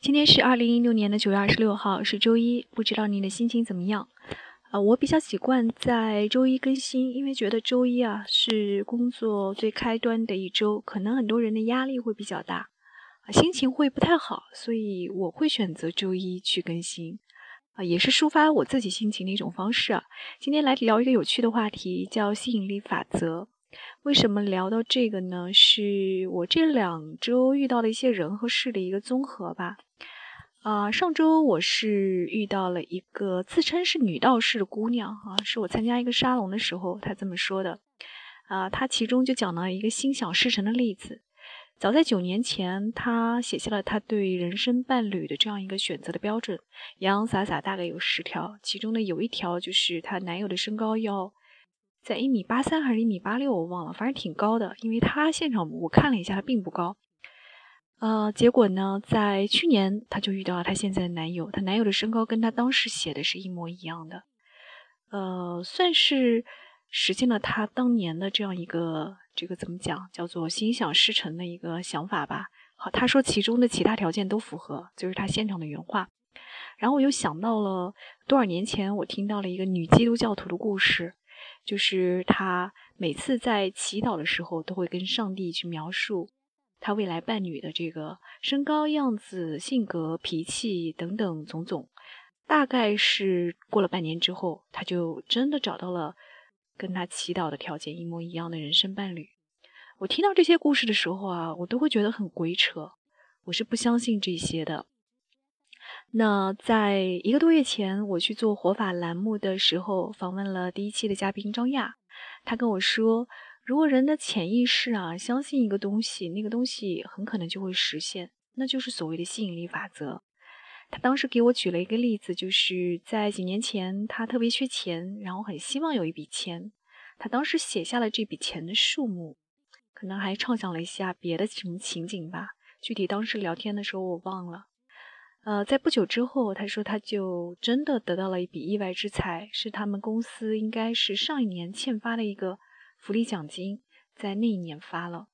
今天是2016年的9月26号，是周一，不知道您的心情怎么样？我比较习惯在周一更新，因为觉得周一是工作最开端的一周，可能很多人的压力会比较大，心情会不太好，所以我会选择周一去更新，也是抒发我自己心情的一种方式。今天来聊一个有趣的话题，叫吸引力法则。为什么聊到这个呢？是我这2周遇到的一些人和事的一个综合吧。上周我是遇到了一个自称是女道士的姑娘是我参加一个沙龙的时候她这么说的。她其中就讲了一个心想事成的例子。早在9年前，她写下了她对人生伴侣的这样一个选择的标准，洋洋洒洒大概有10条，其中的有一条就是她男友的身高要在1.83米还是1.86米我忘了，反正挺高的，因为她现场我看了一下她并不高。结果呢，在去年她就遇到了她现在的男友，她男友的身高跟她当时写的是一模一样的，算是实现了她当年的这样一个怎么讲，叫做心想事成的一个想法吧。好，她说其中的其他条件都符合，就是她现场的原话。然后我又想到了多少年前我听到了一个女基督教徒的故事，就是她每次在祈祷的时候都会跟上帝去描述他未来伴侣的这个身高、样子、性格、脾气等等种种。大概是过了半年之后，他就真的找到了跟他祈祷的条件一模一样的人生伴侣。我听到这些故事的时候我都会觉得很鬼扯，我是不相信这些的。那在1个多月前我去做活法栏目的时候，访问了第1期的嘉宾张亚，他跟我说，如果人的潜意识相信一个东西，那个东西很可能就会实现，那就是所谓的吸引力法则。他当时给我举了一个例子，就是在几年前他特别缺钱，然后很希望有一笔钱，他当时写下了这笔钱的数目，可能还畅想了一下别的什么情景吧，具体当时聊天的时候我忘了。在不久之后他说他就真的得到了一笔意外之财，是他们公司应该是上一年欠发的一个福利奖金，在那一年发了。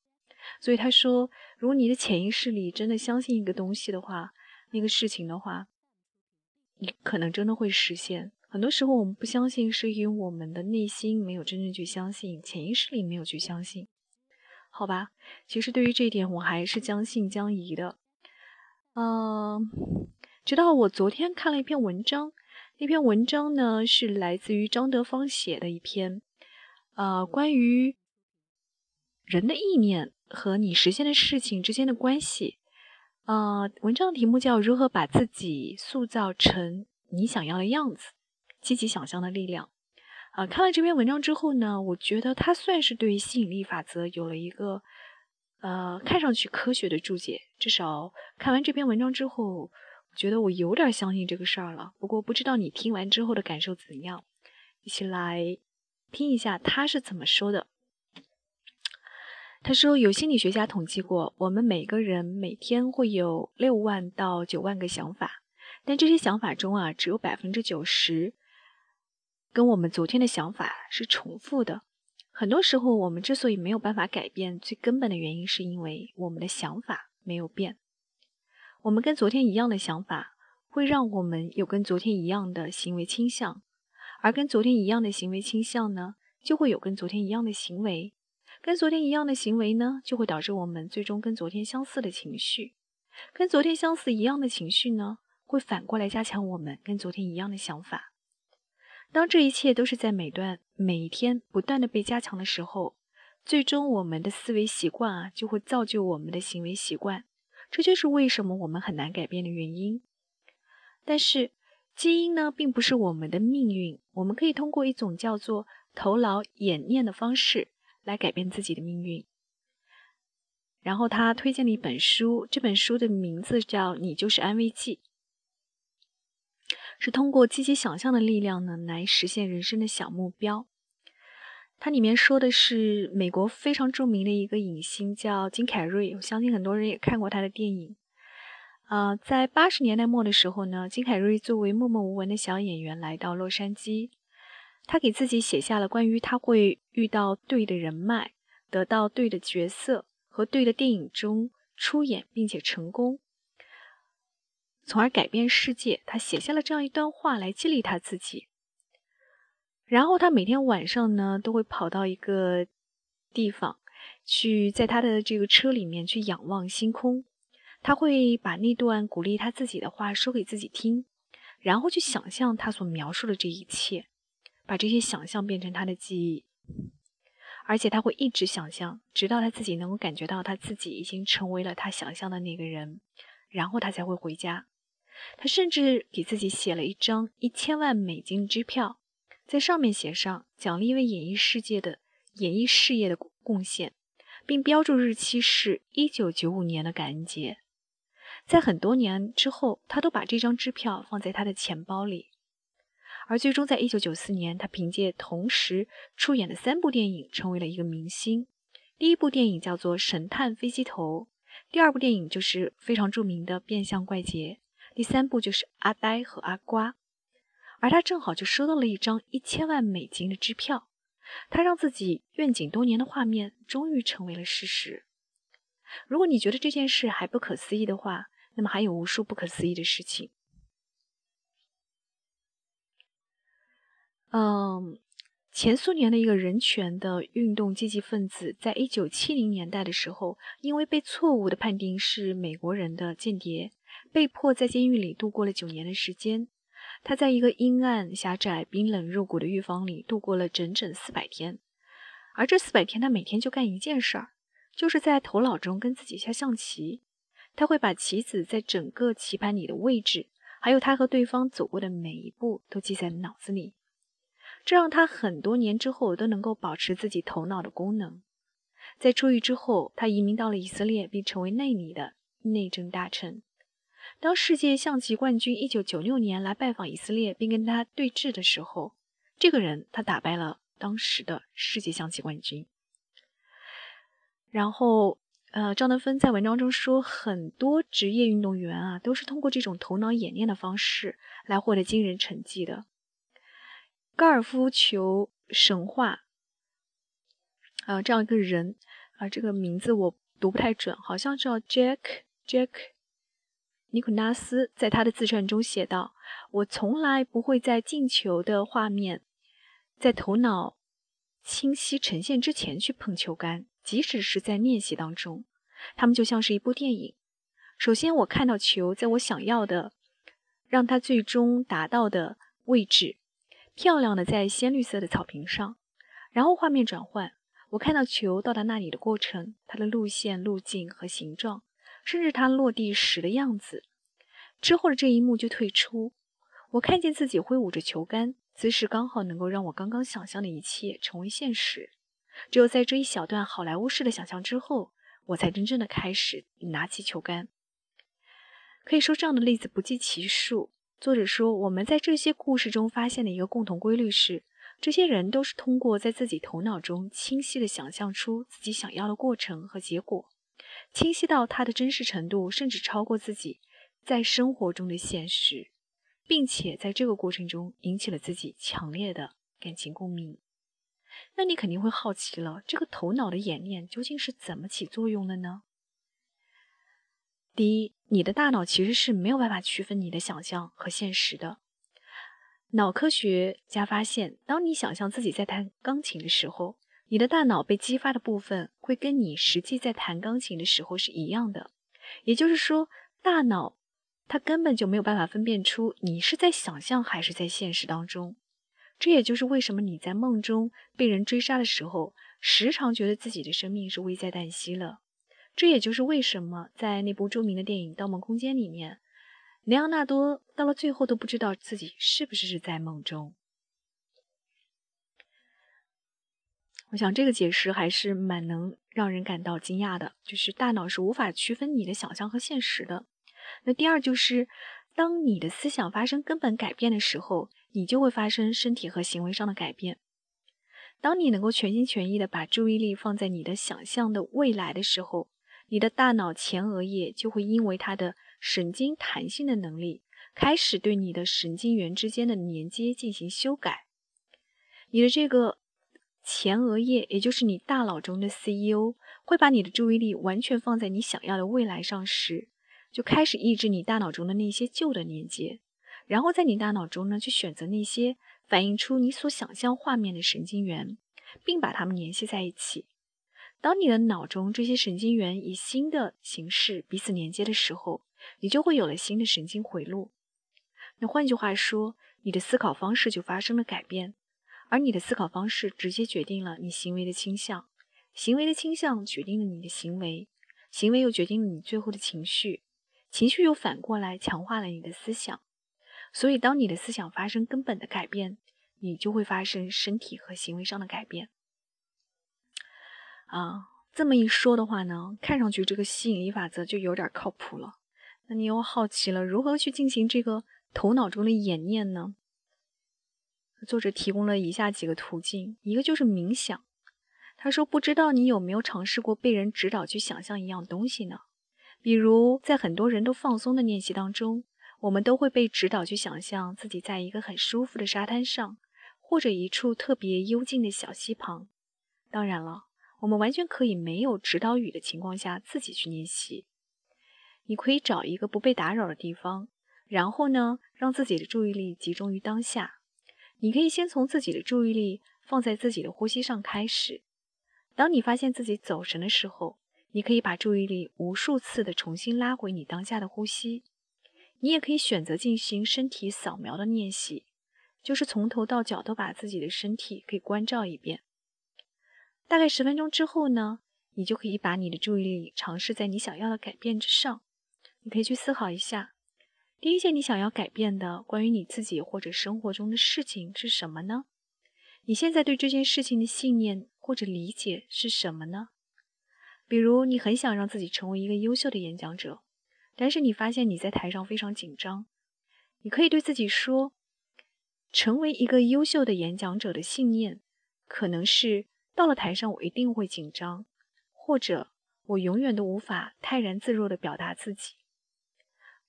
所以他说，如果你的潜意识里真的相信一个东西的话，那个事情的话，你可能真的会实现。很多时候我们不相信，是因为我们的内心没有真正去相信，潜意识里没有去相信。好吧，其实对于这一点我还是将信将疑的。直到我昨天看了一篇文章，那篇文章呢是来自于张德芳写的一篇关于人的意念和你实现的事情之间的关系。文章的题目叫如何把自己塑造成你想要的样子，积极想象的力量。看了这篇文章之后呢，我觉得它算是对于吸引力法则有了一个看上去科学的注解，至少看完这篇文章之后，我觉得我有点相信这个事儿了。不过不知道你听完之后的感受怎样，一起来听一下他是怎么说的。他说，有心理学家统计过，我们每个人每天会有6万到9万个想法，但这些想法中只有90%跟我们昨天的想法是重复的。很多时候我们之所以没有办法改变，最根本的原因是因为我们的想法没有变。我们跟昨天一样的想法，会让我们有跟昨天一样的行为倾向，而跟昨天一样的行为倾向呢，就会有跟昨天一样的行为，跟昨天一样的行为呢，就会导致我们最终跟昨天相似的情绪，跟昨天相似一样的情绪呢，会反过来加强我们跟昨天一样的想法。当这一切都是在每一天不断的被加强的时候，最终我们的思维习惯就会造就我们的行为习惯，这就是为什么我们很难改变的原因。但是基因呢，并不是我们的命运，我们可以通过一种叫做头脑演练的方式来改变自己的命运。然后他推荐了一本书，这本书的名字叫《你就是安慰剂》，是通过积极想象的力量呢，来实现人生的小目标。它里面说的是美国非常著名的一个影星叫金凯瑞，我相信很多人也看过他的电影。在80年代末的时候呢，金凯瑞作为默默无闻的小演员来到洛杉矶，他给自己写下了关于他会遇到对的人脉，得到对的角色和对的电影中出演并且成功。从而改变世界。他写下了这样一段话来激励他自己。然后他每天晚上呢，都会跑到一个地方，去在他的这个车里面去仰望星空。他会把那段鼓励他自己的话说给自己听，然后去想象他所描述的这一切，把这些想象变成他的记忆。而且他会一直想象，直到他自己能够感觉到他自己已经成为了他想象的那个人，然后他才会回家。他甚至给自己写了一张1000万美金的支票，在上面写上奖励为演艺事业的贡献，并标注日期是1995年的感恩节。在很多年之后，他都把这张支票放在他的钱包里。而最终在1994年，他凭借同时出演的3部电影成为了一个明星。第一部电影叫做《神探飞机头》，第2部电影就是非常著名的《变相怪杰》，第3部就是《阿呆和阿瓜》。而他正好就收到了一张1000万美金的支票，他让自己愿景多年的画面终于成为了事实。如果你觉得这件事还不可思议的话，那么还有无数不可思议的事情。前苏联的一个人权的运动积极分子，在1970年代的时候，因为被错误的判定是美国人的间谍，被迫在监狱里度过了9年的时间。他在一个阴暗、狭窄、冰冷入骨的狱房里度过了整整400天。而这400天，他每天就干一件事儿，就是在头脑中跟自己下象棋。他会把棋子在整个棋盘里的位置，还有他和对方走过的每一步都记在脑子里。这让他很多年之后都能够保持自己头脑的功能。在出狱之后，他移民到了以色列，并成为内里的内政大臣。当世界象棋冠军1996年来拜访以色列并跟他对峙的时候，这个人他打败了当时的世界象棋冠军。然后张德芬在文章中说，很多职业运动员啊，都是通过这种头脑演练的方式来获得惊人成绩的。高尔夫球神话这样一个人这个名字我读不太准，好像叫 Jack 尼古拉斯，在他的自传中写道，我从来不会在进球的画面在头脑清晰呈现之前去碰球杆，即使是在练习当中，他们就像是一部电影。首先我看到球在我想要的让它最终达到的位置，漂亮的在鲜绿色的草坪上，然后画面转换，我看到球到达那里的过程，它的路线、路径和形状，甚至它落地时的样子。之后的这一幕就退出，我看见自己挥舞着球杆，姿势刚好能够让我刚刚想象的一切成为现实。只有在这一小段好莱坞式的想象之后，我才真正的开始拿起球杆。可以说这样的例子不计其数。作者说，我们在这些故事中发现的一个共同规律是，这些人都是通过在自己头脑中清晰地想象出自己想要的过程和结果，清晰到它的真实程度甚至超过自己在生活中的现实，并且在这个过程中引起了自己强烈的感情共鸣。那你肯定会好奇了，这个头脑的演练究竟是怎么起作用的呢？第一，你的大脑其实是没有办法区分你的想象和现实的。脑科学家发现，当你想象自己在弹钢琴的时候，你的大脑被激发的部分会跟你实际在弹钢琴的时候是一样的。也就是说，大脑它根本就没有办法分辨出你是在想象还是在现实当中。这也就是为什么你在梦中被人追杀的时候，时常觉得自己的生命是危在旦夕了。这也就是为什么在那部著名的电影《盗梦空间》里面，莱昂纳多到了最后都不知道自己是不是在梦中。我想这个解释还是蛮能让人感到惊讶的，就是大脑是无法区分你的想象和现实的。那第二就是，当你的思想发生根本改变的时候，你就会发生身体和行为上的改变。当你能够全心全意地把注意力放在你的想象的未来的时候，你的大脑前额叶就会因为它的神经弹性的能力，开始对你的神经元之间的连接进行修改。你的这个前额叶，也就是你大脑中的 CEO， 会把你的注意力完全放在你想要的未来上时，就开始抑制你大脑中的那些旧的连接，然后在你大脑中呢，去选择那些反映出你所想象画面的神经元，并把它们联系在一起。当你的脑中这些神经元以新的形式彼此连接的时候，你就会有了新的神经回路。那换句话说，你的思考方式就发生了改变，而你的思考方式直接决定了你行为的倾向，行为的倾向决定了你的行为，行为又决定了你最后的情绪，情绪又反过来强化了你的思想。所以当你的思想发生根本的改变，你就会发生身体和行为上的改变。这么一说的话呢，看上去这个吸引力法则就有点靠谱了。那你又好奇了，如何去进行这个头脑中的演练呢？作者提供了以下几个途径，一个就是冥想。他说，不知道你有没有尝试过被人指导去想象一样东西呢？比如在很多人都放松的练习当中，我们都会被指导去想象自己在一个很舒服的沙滩上，或者一处特别幽静的小溪旁。当然了，我们完全可以没有指导语的情况下自己去练习。你可以找一个不被打扰的地方，然后呢，让自己的注意力集中于当下。你可以先从自己的注意力放在自己的呼吸上开始。当你发现自己走神的时候，你可以把注意力无数次的重新拉回你当下的呼吸。你也可以选择进行身体扫描的练习，就是从头到脚都把自己的身体给关照一遍。大概10分钟之后呢，你就可以把你的注意力尝试在你想要的改变之上。你可以去思考一下，第一件你想要改变的关于你自己或者生活中的事情是什么呢？你现在对这件事情的信念或者理解是什么呢？比如你很想让自己成为一个优秀的演讲者，但是你发现你在台上非常紧张，你可以对自己说，成为一个优秀的演讲者的信念可能是，到了台上我一定会紧张，或者我永远都无法泰然自若地表达自己。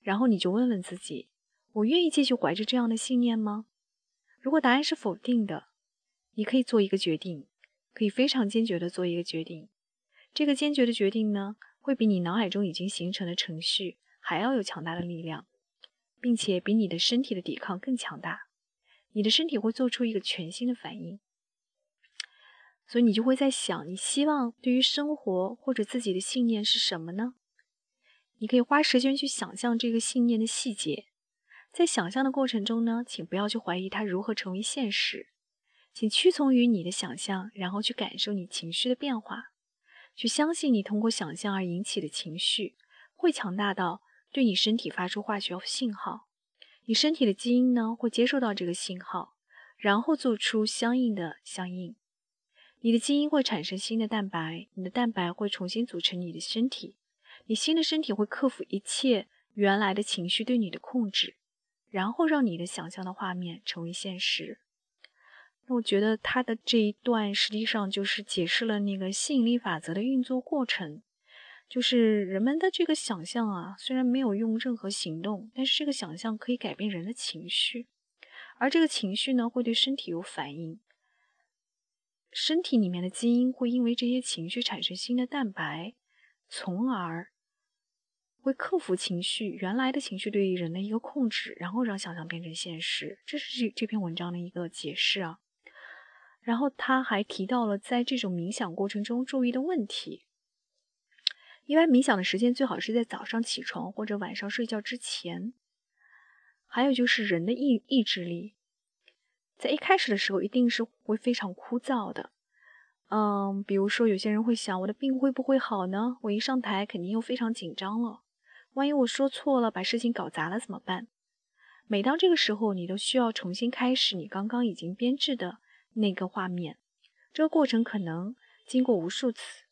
然后你就问问自己，我愿意继续怀着这样的信念吗？如果答案是否定的，你可以做一个决定，可以非常坚决地做一个决定。这个坚决的决定呢，会比你脑海中已经形成的程序还要有强大的力量，并且比你的身体的抵抗更强大。你的身体会做出一个全新的反应。所以你就会在想，你希望对于生活或者自己的信念是什么呢？你可以花时间去想象这个信念的细节。在想象的过程中呢，请不要去怀疑它如何成为现实，请屈从于你的想象，然后去感受你情绪的变化。去相信你通过想象而引起的情绪会强大到对你身体发出化学信号，你身体的基因呢会接受到这个信号，然后做出相应的响应。你的基因会产生新的蛋白，你的蛋白会重新组成你的身体，你新的身体会克服一切原来的情绪对你的控制，然后让你的想象的画面成为现实。那我觉得他的这一段实际上就是解释了那个吸引力法则的运作过程，就是人们的这个想象啊，虽然没有用任何行动，但是这个想象可以改变人的情绪，而这个情绪呢会对身体有反应，身体里面的基因会因为这些情绪产生新的蛋白，从而会克服情绪原来的情绪对于人的一个控制，然后让想象变成现实。这是这篇文章的一个解释啊。然后他还提到了在这种冥想过程中注意的问题。一般冥想的时间最好是在早上起床或者晚上睡觉之前。还有就是人的意志力。在一开始的时候一定是会非常枯燥的。比如说有些人会想，我的病会不会好呢？我一上台肯定又非常紧张了。万一我说错了，把事情搞砸了怎么办？每当这个时候，你都需要重新开始你刚刚已经编制的那个画面，这个过程可能经过无数次，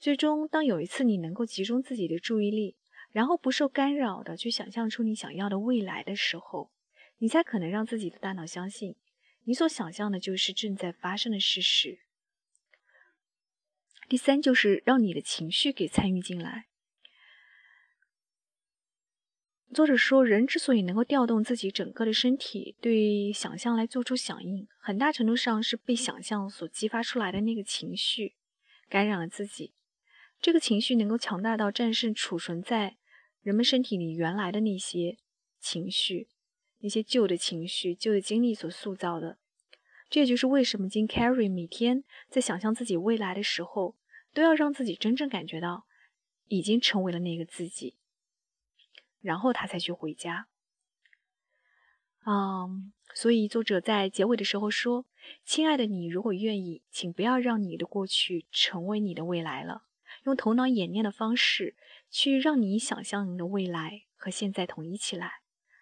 最终当有一次你能够集中自己的注意力，然后不受干扰的去想象出你想要的未来的时候，你才可能让自己的大脑相信你所想象的就是正在发生的事实。第三就是让你的情绪给参与进来。作者说，人之所以能够调动自己整个的身体对想象来做出响应，很大程度上是被想象所激发出来的那个情绪感染了自己。这个情绪能够强大到战胜储存在人们身体里原来的那些情绪，那些旧的情绪、旧的经历所塑造的。这也就是为什么金凯瑞每天在想象自己未来的时候，都要让自己真正感觉到已经成为了那个自己，然后他才去回家。所以作者在结尾的时候说，亲爱的你，如果愿意，请不要让你的过去成为你的未来了，用头脑演练的方式去让你想象你的未来和现在统一起来，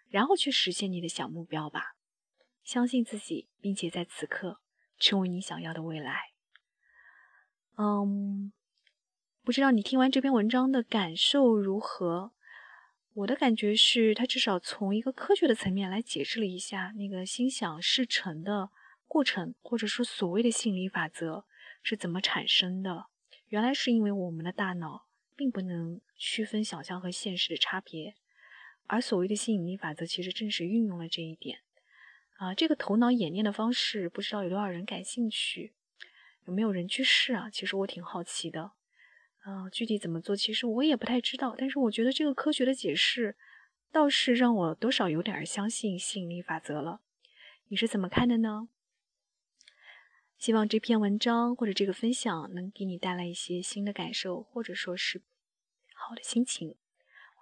然后去实现你的小目标吧。相信自己，并且在此刻成为你想要的未来。不知道你听完这篇文章的感受如何？我的感觉是，它至少从一个科学的层面来解释了一下那个心想事成的过程，或者说所谓的吸引力法则是怎么产生的。原来是因为我们的大脑并不能区分想象和现实的差别，而所谓的吸引力法则其实正是运用了这一点。这个头脑演练的方式，不知道有多少人感兴趣，有没有人去试啊？其实我挺好奇的。具体怎么做其实我也不太知道，但是我觉得这个科学的解释倒是让我多少有点相信吸引力法则了。你是怎么看的呢？希望这篇文章或者这个分享能给你带来一些新的感受，或者说是好的心情。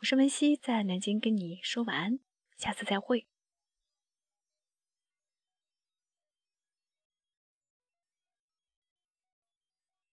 我是文熙，在南京跟你说晚安，下次再会。